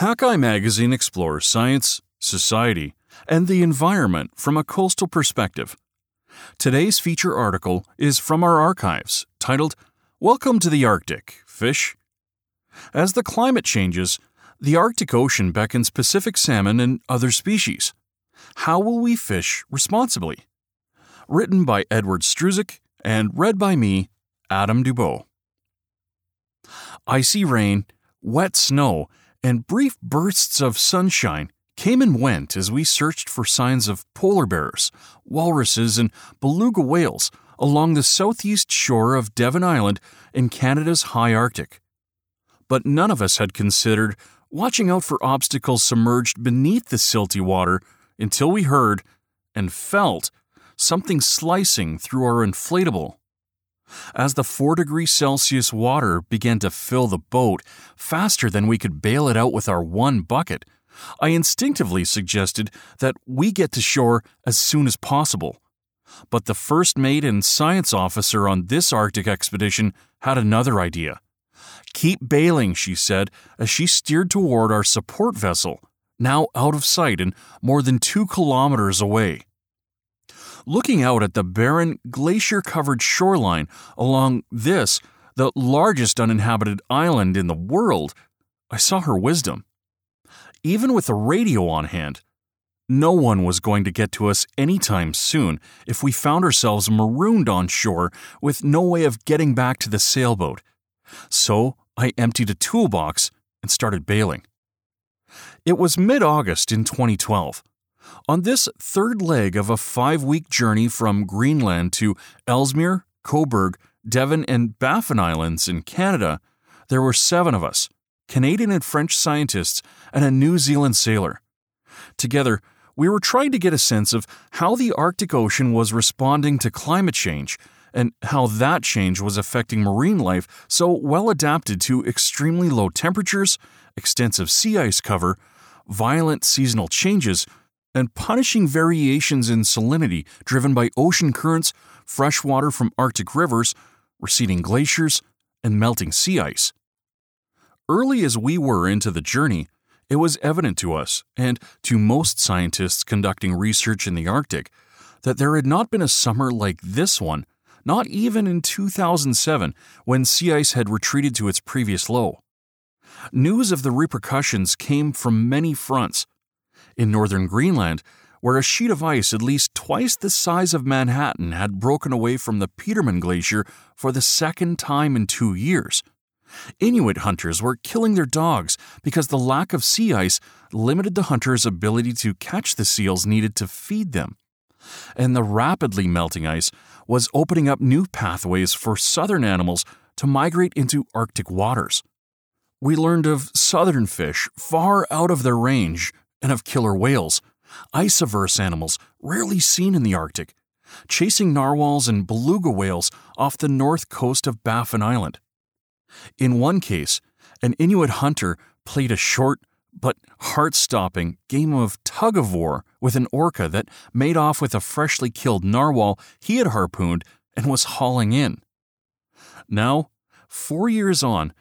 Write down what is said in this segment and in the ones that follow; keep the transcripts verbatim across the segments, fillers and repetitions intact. Hakai Magazine explores science, society, and the environment from a coastal perspective. Today's feature article is from our archives, titled, Welcome to the Arctic, Fish. As the climate changes, the Arctic Ocean beckons Pacific salmon and other species. How will we fish responsibly? Written by Edward Struzik and read by me, Adam Dubow. Icy rain, wet snow, and brief bursts of sunshine came and went as we searched for signs of polar bears, walruses, and beluga whales along the southeast shore of Devon Island in Canada's high Arctic. But none of us had considered watching out for obstacles submerged beneath the silty water until we heard and felt something slicing through our inflatable. As the four degrees Celsius water began to fill the boat faster than we could bail it out with our one bucket, I instinctively suggested that we get to shore as soon as possible. But the first mate and science officer on this Arctic expedition had another idea. Keep bailing, she said, as she steered toward our support vessel, now out of sight and more than two kilometers away. Looking out at the barren, glacier-covered shoreline along this, the largest uninhabited island in the world, I saw her wisdom. Even with a radio on hand, no one was going to get to us anytime soon if we found ourselves marooned on shore with no way of getting back to the sailboat. So I emptied a toolbox and started bailing. It was mid-August in twenty twelve. On this third leg of a five-week journey from Greenland to Ellesmere, Cobourg, Devon, and Baffin Islands in Canada, there were seven of us, Canadian and French scientists, and a New Zealand sailor. Together, we were trying to get a sense of how the Arctic Ocean was responding to climate change and how that change was affecting marine life so well adapted to extremely low temperatures, extensive sea ice cover, violent seasonal changes, and punishing variations in salinity driven by ocean currents, fresh water from Arctic rivers, receding glaciers, and melting sea ice. Early as we were into the journey, it was evident to us, and to most scientists conducting research in the Arctic, that there had not been a summer like this one, not even in two thousand seven, when sea ice had retreated to its previous low. News of the repercussions came from many fronts. In northern Greenland, where a sheet of ice at least twice the size of Manhattan had broken away from the Petermann Glacier for the second time in two years, Inuit hunters were killing their dogs because the lack of sea ice limited the hunters' ability to catch the seals needed to feed them. And the rapidly melting ice was opening up new pathways for southern animals to migrate into Arctic waters. We learned of southern fish far out of their range and of killer whales, ice-averse animals rarely seen in the Arctic, chasing narwhals and beluga whales off the north coast of Baffin Island. In one case, an Inuit hunter played a short but heart-stopping game of tug-of-war with an orca that made off with a freshly killed narwhal he had harpooned and was hauling in. Now, four years on,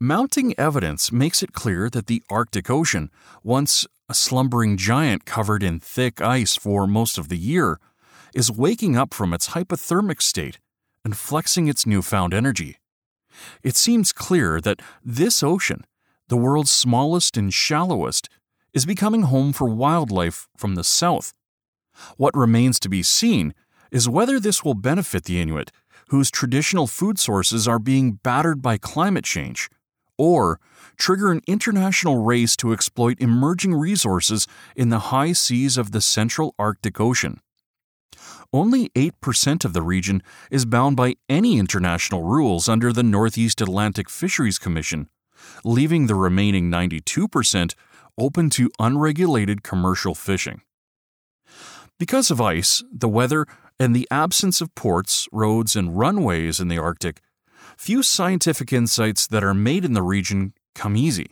mounting evidence makes it clear that the Arctic Ocean, once a slumbering giant covered in thick ice for most of the year, is waking up from its hypothermic state and flexing its newfound energy. It seems clear that this ocean, the world's smallest and shallowest, is becoming home for wildlife from the south. What remains to be seen is whether this will benefit the Inuit, whose traditional food sources are being battered by climate change, or trigger an international race to exploit emerging resources in the high seas of the central Arctic Ocean. Only eight percent of the region is bound by any international rules under the Northeast Atlantic Fisheries Commission, leaving the remaining ninety-two percent open to unregulated commercial fishing. Because of ice, the weather, and the absence of ports, roads, and runways in the Arctic, few scientific insights that are made in the region come easy.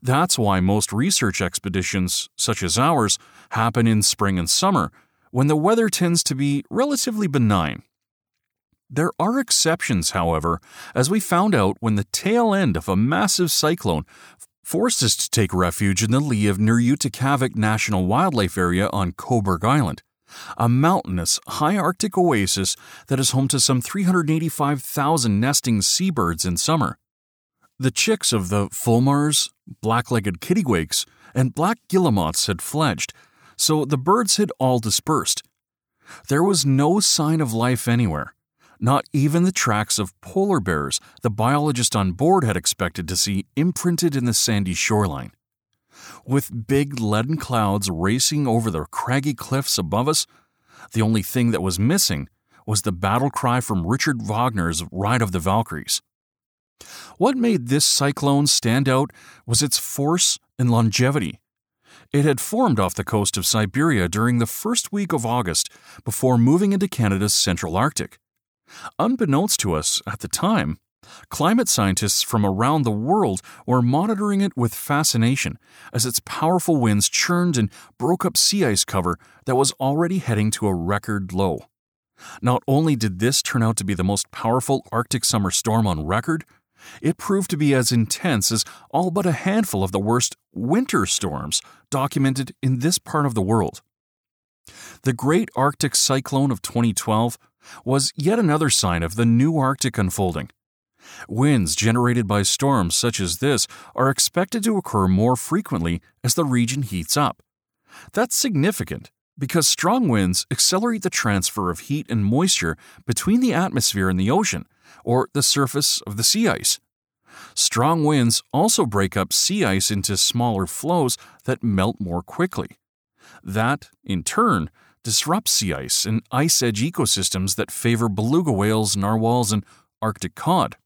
That's why most research expeditions, such as ours, happen in spring and summer, when the weather tends to be relatively benign. There are exceptions, however, as we found out when the tail end of a massive cyclone forced us to take refuge in the lee of near Utakavik National Wildlife Area on Coburg Island, a mountainous, high Arctic oasis that is home to some three hundred eighty-five thousand nesting seabirds in summer. The chicks of the fulmars, black-legged kittiwakes, and black guillemots had fledged, so the birds had all dispersed. There was no sign of life anywhere, not even the tracks of polar bears the biologist on board had expected to see imprinted in the sandy shoreline. With big leaden clouds racing over the craggy cliffs above us, the only thing that was missing was the battle cry from Richard Wagner's Ride of the Valkyries. What made this cyclone stand out was its force and longevity. It had formed off the coast of Siberia during the first week of August before moving into Canada's central Arctic. Unbeknownst to us at the time, climate scientists from around the world were monitoring it with fascination as its powerful winds churned and broke up sea ice cover that was already heading to a record low. Not only did this turn out to be the most powerful Arctic summer storm on record, it proved to be as intense as all but a handful of the worst winter storms documented in this part of the world. The Great Arctic Cyclone of twenty twelve was yet another sign of the new Arctic unfolding. Winds generated by storms such as this are expected to occur more frequently as the region heats up. That's significant because strong winds accelerate the transfer of heat and moisture between the atmosphere and the ocean, or the surface of the sea ice. Strong winds also break up sea ice into smaller floes that melt more quickly. That, in turn, disrupts sea ice and ice edge ecosystems that favor beluga whales, narwhals, and Arctic cod.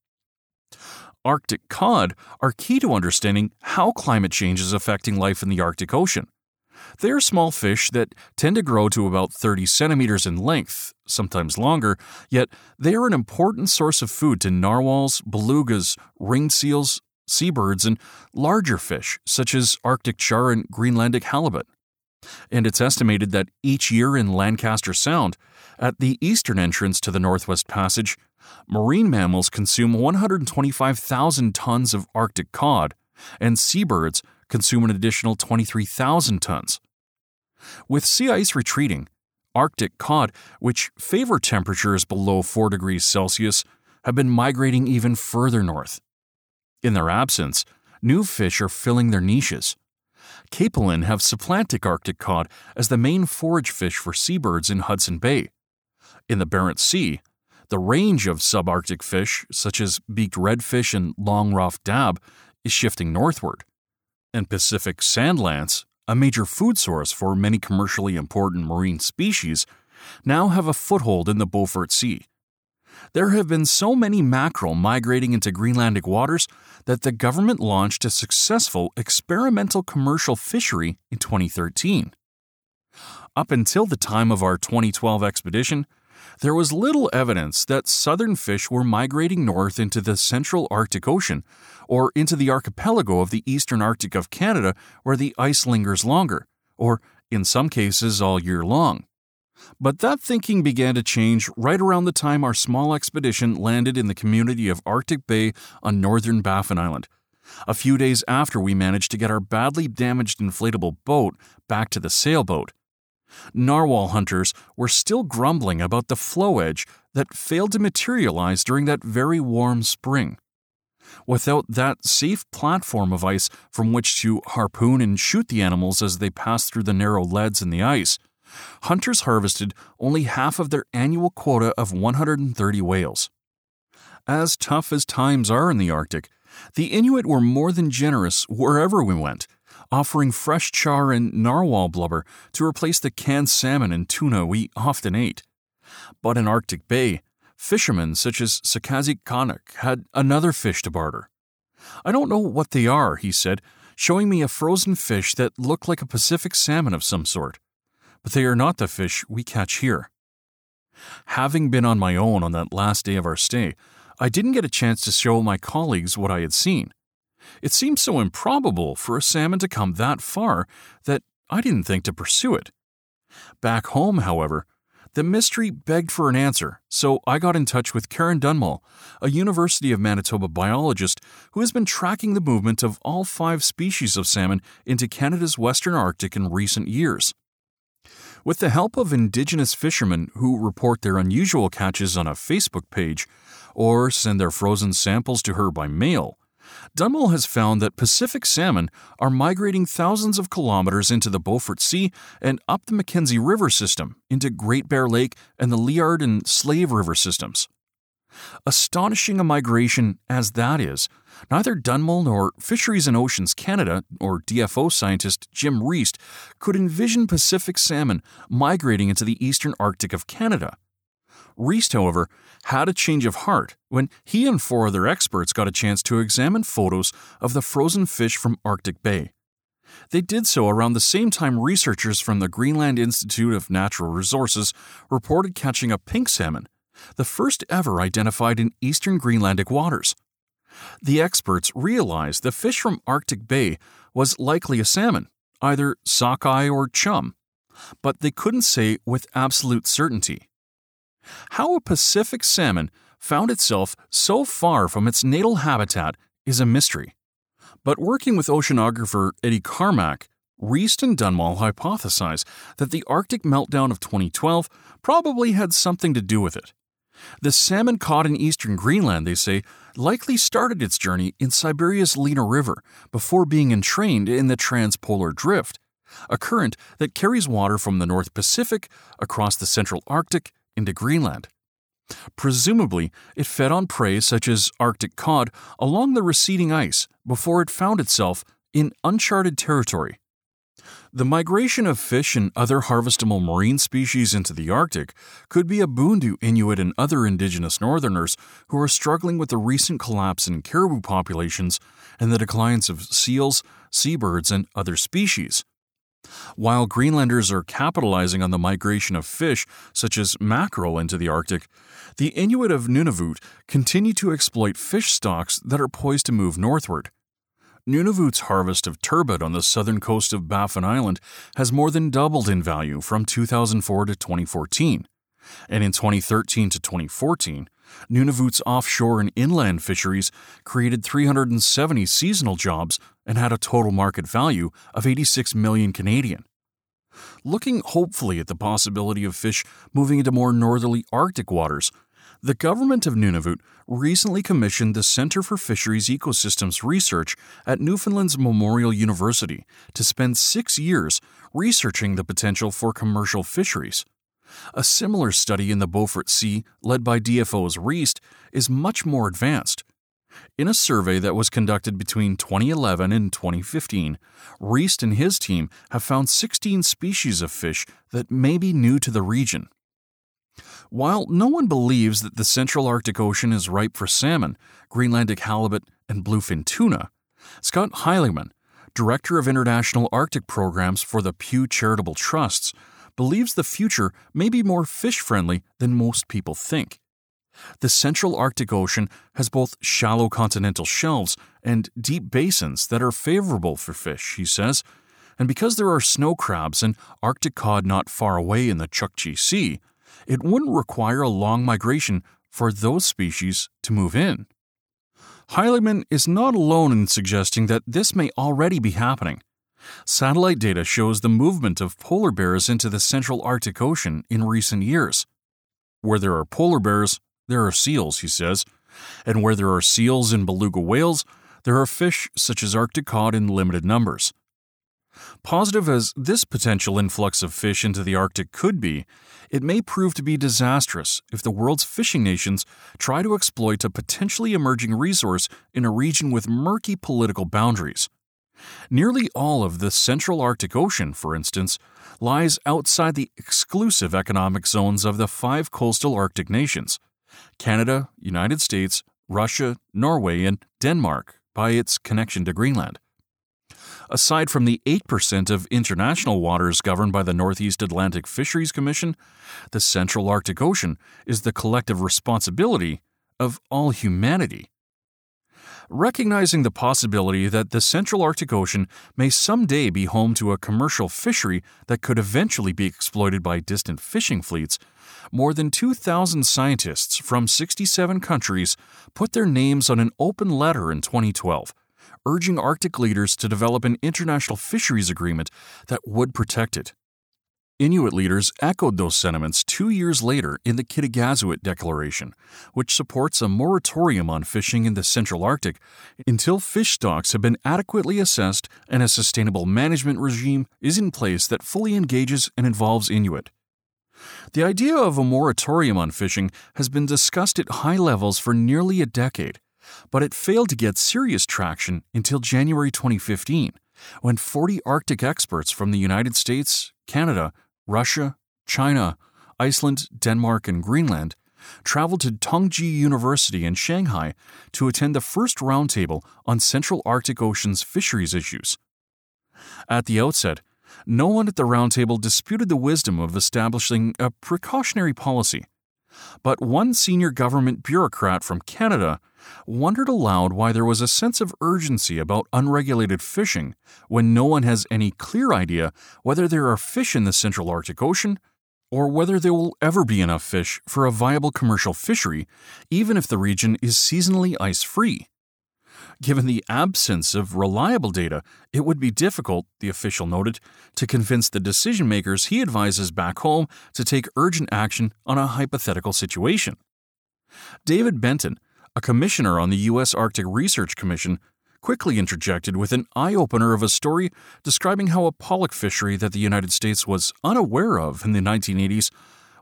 Arctic cod are key to understanding how climate change is affecting life in the Arctic Ocean. They are small fish that tend to grow to about thirty centimeters in length, sometimes longer, yet they are an important source of food to narwhals, belugas, ringed seals, seabirds, and larger fish such as Arctic char and Greenlandic halibut. And it's estimated that each year in Lancaster Sound, at the eastern entrance to the Northwest Passage, marine mammals consume one hundred twenty-five thousand tons of Arctic cod, and seabirds consume an additional twenty-three thousand tons. With sea ice retreating, Arctic cod, which favor temperatures below four degrees Celsius, have been migrating even further north. In their absence, new fish are filling their niches. Capelin have supplantic Arctic cod as the main forage fish for seabirds in Hudson Bay. In the Barents Sea, the range of subarctic fish, such as beaked redfish and long ruffed dab, is shifting northward. And Pacific sandlance, a major food source for many commercially important marine species, now have a foothold in the Beaufort Sea. There have been so many mackerel migrating into Greenlandic waters that the government launched a successful experimental commercial fishery in twenty thirteen. Up until the time of our twenty twelve expedition, there was little evidence that southern fish were migrating north into the central Arctic Ocean or into the archipelago of the eastern Arctic of Canada where the ice lingers longer, or in some cases all year long. But that thinking began to change right around the time our small expedition landed in the community of Arctic Bay on northern Baffin Island, a few days after we managed to get our badly damaged inflatable boat back to the sailboat. Narwhal hunters were still grumbling about the floe edge that failed to materialize during that very warm spring. Without that safe platform of ice from which to harpoon and shoot the animals as they passed through the narrow leads in the ice, hunters harvested only half of their annual quota of one hundred thirty whales. As tough as times are in the Arctic, the Inuit were more than generous wherever we went, offering fresh char and narwhal blubber to replace the canned salmon and tuna we often ate. But in Arctic Bay, fishermen such as Sakazikonok had another fish to barter. "I don't know what they are," he said, showing me a frozen fish that looked like a Pacific salmon of some sort. "But they are not the fish we catch here." Having been on my own on that last day of our stay, I didn't get a chance to show my colleagues what I had seen. It seemed so improbable for a salmon to come that far that I didn't think to pursue it. Back home, however, The mystery begged for an answer, so I got in touch with Karen Dunmall, a University of Manitoba biologist who has been tracking the movement of all five species of salmon into Canada's Western Arctic in recent years. With the help of Indigenous fishermen who report their unusual catches on a Facebook page or send their frozen samples to her by mail, Dunmall has found that Pacific salmon are migrating thousands of kilometers into the Beaufort Sea and up the Mackenzie River system into Great Bear Lake and the Liard and Slave River systems. Astonishing a migration as that is, neither Dunmall nor Fisheries and Oceans Canada or D F O scientist Jim Reist could envision Pacific salmon migrating into the eastern Arctic of Canada. Reist, however, had a change of heart when he and four other experts got a chance to examine photos of the frozen fish from Arctic Bay. They did so around the same time researchers from the Greenland Institute of Natural Resources reported catching a pink salmon, the first ever identified in eastern Greenlandic waters. The experts realized the fish from Arctic Bay was likely a salmon, either sockeye or chum, but they couldn't say with absolute certainty. How a Pacific salmon found itself so far from its natal habitat is a mystery. But working with oceanographer Eddie Carmack, Reist and Dunmall hypothesize that the Arctic meltdown of twenty twelve probably had something to do with it. The salmon caught in eastern Greenland, they say, likely started its journey in Siberia's Lena River before being entrained in the transpolar drift, a current that carries water from the North Pacific across the central Arctic into Greenland. Presumably, it fed on prey such as Arctic cod along the receding ice before it found itself in uncharted territory. The migration of fish and other harvestable marine species into the Arctic could be a boon to Inuit and other Indigenous northerners who are struggling with the recent collapse in caribou populations and the declines of seals, seabirds, and other species. While Greenlanders are capitalizing on the migration of fish such as mackerel into the Arctic, the Inuit of Nunavut continue to exploit fish stocks that are poised to move northward. Nunavut's harvest of turbot on the southern coast of Baffin Island has more than doubled in value from two thousand four to twenty fourteen, and in twenty thirteen to twenty fourteen, Nunavut's offshore and inland fisheries created three hundred seventy seasonal jobs and had a total market value of eighty-six million Canadian. Looking hopefully at the possibility of fish moving into more northerly Arctic waters, the government of Nunavut recently commissioned the Centre for Fisheries Ecosystems Research at Newfoundland's Memorial University to spend six years researching the potential for commercial fisheries. A similar study in the Beaufort Sea, led by D F O's Reist, is much more advanced. In a survey that was conducted between twenty eleven and twenty fifteen, Reist and his team have found sixteen species of fish that may be new to the region. While no one believes that the Central Arctic Ocean is ripe for salmon, Greenlandic halibut, and bluefin tuna, Scott Heiligman, Director of International Arctic Programs for the Pew Charitable Trusts, believes the future may be more fish-friendly than most people think. The Central Arctic Ocean has both shallow continental shelves and deep basins that are favorable for fish, he says, and because there are snow crabs and Arctic cod not far away in the Chukchi Sea, it wouldn't require a long migration for those species to move in. Heiligman is not alone in suggesting that this may already be happening. Satellite data shows the movement of polar bears into the Central Arctic Ocean in recent years. Where there are polar bears, there are seals, he says, and where there are seals and beluga whales, there are fish such as Arctic cod in limited numbers. Positive as this potential influx of fish into the Arctic could be, it may prove to be disastrous if the world's fishing nations try to exploit a potentially emerging resource in a region with murky political boundaries. Nearly all of the Central Arctic Ocean, for instance, lies outside the exclusive economic zones of the five coastal Arctic nations – Canada, United States, Russia, Norway, and Denmark – by its connection to Greenland. Aside from the eight percent of international waters governed by the Northeast Atlantic Fisheries Commission, the Central Arctic Ocean is the collective responsibility of all humanity. recognizing the possibility that the Central Arctic Ocean may someday be home to a commercial fishery that could eventually be exploited by distant fishing fleets, more than two thousand scientists from sixty-seven countries put their names on an open letter in twenty twelve, urging Arctic leaders to develop an international fisheries agreement that would protect it. Inuit leaders echoed those sentiments two years later in the Kitagazuit Declaration, which supports a moratorium on fishing in the Central Arctic until fish stocks have been adequately assessed and a sustainable management regime is in place that fully engages and involves Inuit. The idea of a moratorium on fishing has been discussed at high levels for nearly a decade, but it failed to get serious traction until January twenty fifteen, when forty Arctic experts from the United States, Canada, Russia, China, Iceland, Denmark, and Greenland traveled to Tongji University in Shanghai to attend the first roundtable on Central Arctic Ocean's fisheries issues. At the outset, no one at the roundtable disputed the wisdom of establishing a precautionary policy, but one senior government bureaucrat from Canada wondered aloud why there was a sense of urgency about unregulated fishing when no one has any clear idea whether there are fish in the Central Arctic Ocean or whether there will ever be enough fish for a viable commercial fishery, even if the region is seasonally ice-free. Given the absence of reliable data, it would be difficult, the official noted, to convince the decision-makers he advises back home to take urgent action on a hypothetical situation. David Benton, a commissioner on the U S Arctic Research Commission, quickly interjected with an eye-opener of a story describing how a pollock fishery that the United States was unaware of in the nineteen eighties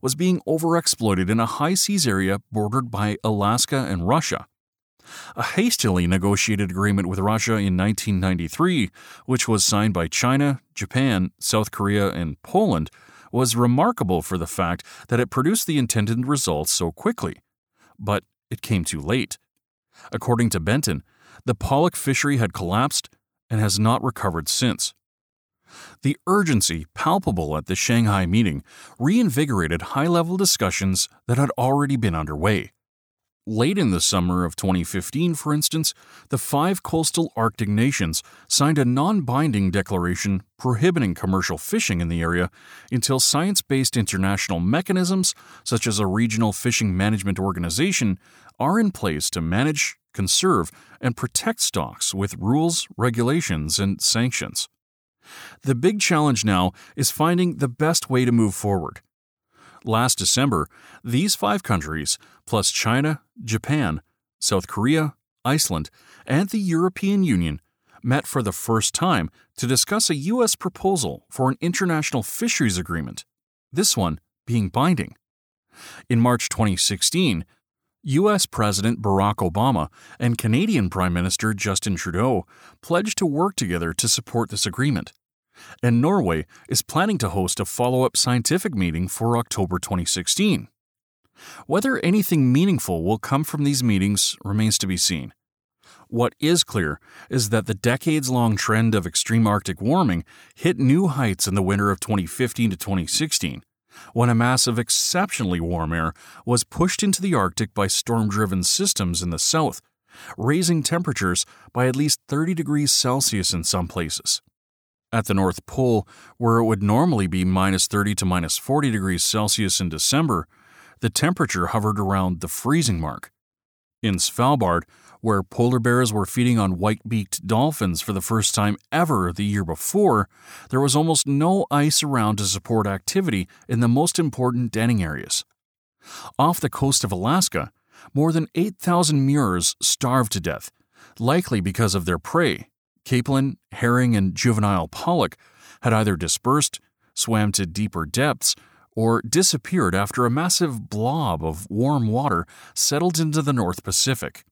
was being overexploited in a high-seas area bordered by Alaska and Russia. A hastily negotiated agreement with Russia in nineteen ninety-three, which was signed by China, Japan, South Korea, and Poland, was remarkable for the fact that it produced the intended results so quickly. But it came too late. According to Benton, the pollock fishery had collapsed and has not recovered since. The urgency palpable at the Shanghai meeting reinvigorated high-level discussions that had already been underway. Late in the summer of twenty fifteen, for instance, the five coastal Arctic nations signed a non-binding declaration prohibiting commercial fishing in the area until science-based international mechanisms, such as a regional fishing management organization, are in place to manage, conserve, and protect stocks with rules, regulations, and sanctions. The big challenge now is finding the best way to move forward. Last December, these five countries, plus China, Japan, South Korea, Iceland, and the European Union, met for the first time to discuss a U S proposal for an international fisheries agreement, this one being binding. In March twenty sixteen, U S President Barack Obama and Canadian Prime Minister Justin Trudeau pledged to work together to support this agreement, and Norway is planning to host a follow-up scientific meeting for October twenty sixteen. Whether anything meaningful will come from these meetings remains to be seen. What is clear is that the decades-long trend of extreme Arctic warming hit new heights in the winter of twenty fifteen to twenty sixteen, when a mass of exceptionally warm air was pushed into the Arctic by storm-driven systems in the south, raising temperatures by at least thirty degrees Celsius in some places. At the North Pole, where it would normally be minus thirty to minus forty degrees Celsius in December, the temperature hovered around the freezing mark. In Svalbard, where polar bears were feeding on white-beaked dolphins for the first time ever the year before, there was almost no ice around to support activity in the most important denning areas. Off the coast of Alaska, more than eight thousand muirs starved to death, likely because of their prey. Capelin, herring, and juvenile pollock had either dispersed, swam to deeper depths, or disappeared after a massive blob of warm water settled into the North Pacific.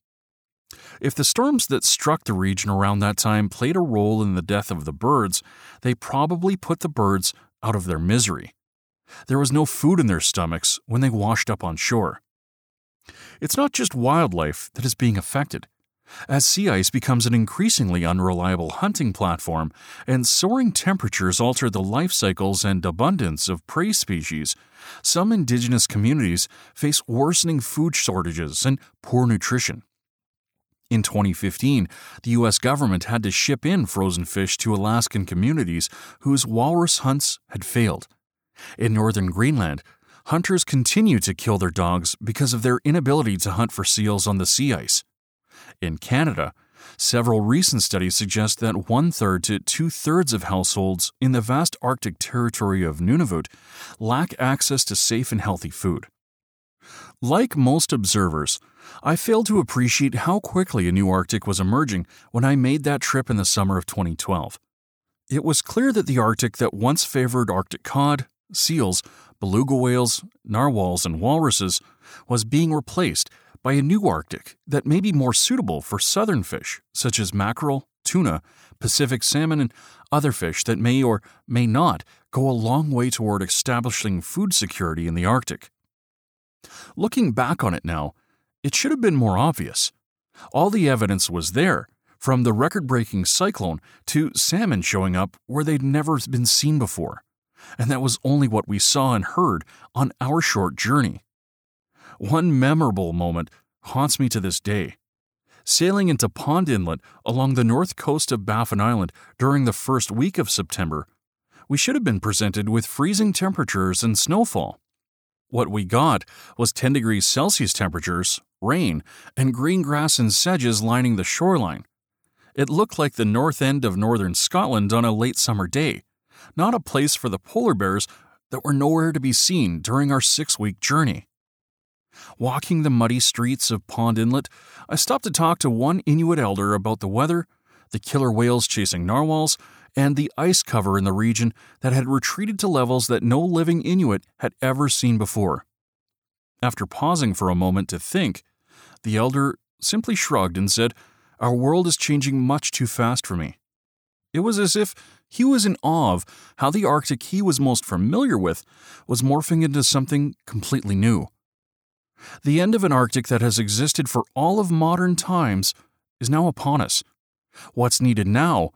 If the storms that struck the region around that time played a role in the death of the birds, they probably put the birds out of their misery. There was no food in their stomachs when they washed up on shore. It's not just wildlife that is being affected. As sea ice becomes an increasingly unreliable hunting platform and soaring temperatures alter the life cycles and abundance of prey species, some indigenous communities face worsening food shortages and poor nutrition. In twenty fifteen, the U S government had to ship in frozen fish to Alaskan communities whose walrus hunts had failed. In northern Greenland, hunters continue to kill their dogs because of their inability to hunt for seals on the sea ice. In Canada, several recent studies suggest that one-third to two-thirds of households in the vast Arctic territory of Nunavut lack access to safe and healthy food. Like most observers, I failed to appreciate how quickly a new Arctic was emerging when I made that trip in the summer of twenty twelve. It was clear that the Arctic that once favored Arctic cod, seals, beluga whales, narwhals, and walruses was being replaced by a new Arctic that may be more suitable for southern fish such as mackerel, tuna, Pacific salmon, and other fish that may or may not go a long way toward establishing food security in the Arctic. Looking back on it now, it should have been more obvious. All the evidence was there, from the record-breaking cyclone to salmon showing up where they'd never been seen before. And that was only what we saw and heard on our short journey. One memorable moment haunts me to this day. Sailing into Pond Inlet along the north coast of Baffin Island during the first week of September, we should have been presented with freezing temperatures and snowfall. What we got was ten degrees Celsius temperatures, rain, and green grass and sedges lining the shoreline. It looked like the north end of northern Scotland on a late summer day, not a place for the polar bears that were nowhere to be seen during our six-week journey. Walking the muddy streets of Pond Inlet, I stopped to talk to one Inuit elder about the weather, the killer whales chasing narwhals, and the ice cover in the region that had retreated to levels that no living Inuit had ever seen before. After pausing for a moment to think, the elder simply shrugged and said, "Our world is changing much too fast for me." It was as if he was in awe of how the Arctic he was most familiar with was morphing into something completely new. The end of an Arctic that has existed for all of modern times is now upon us. What's needed now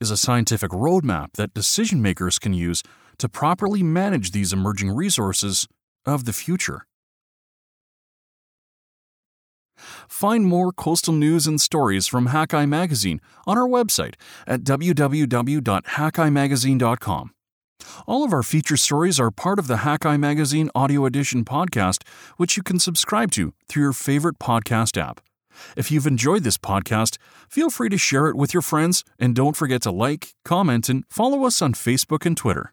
is a scientific roadmap that decision makers can use to properly manage these emerging resources of the future. Find more coastal news and stories from Hakai Magazine on our website at w w w dot hakai magazine dot com. All of our feature stories are part of the Hakai Magazine Audio Edition podcast, which you can subscribe to through your favorite podcast app. If you've enjoyed this podcast, feel free to share it with your friends, and don't forget to like, comment, and follow us on Facebook and Twitter.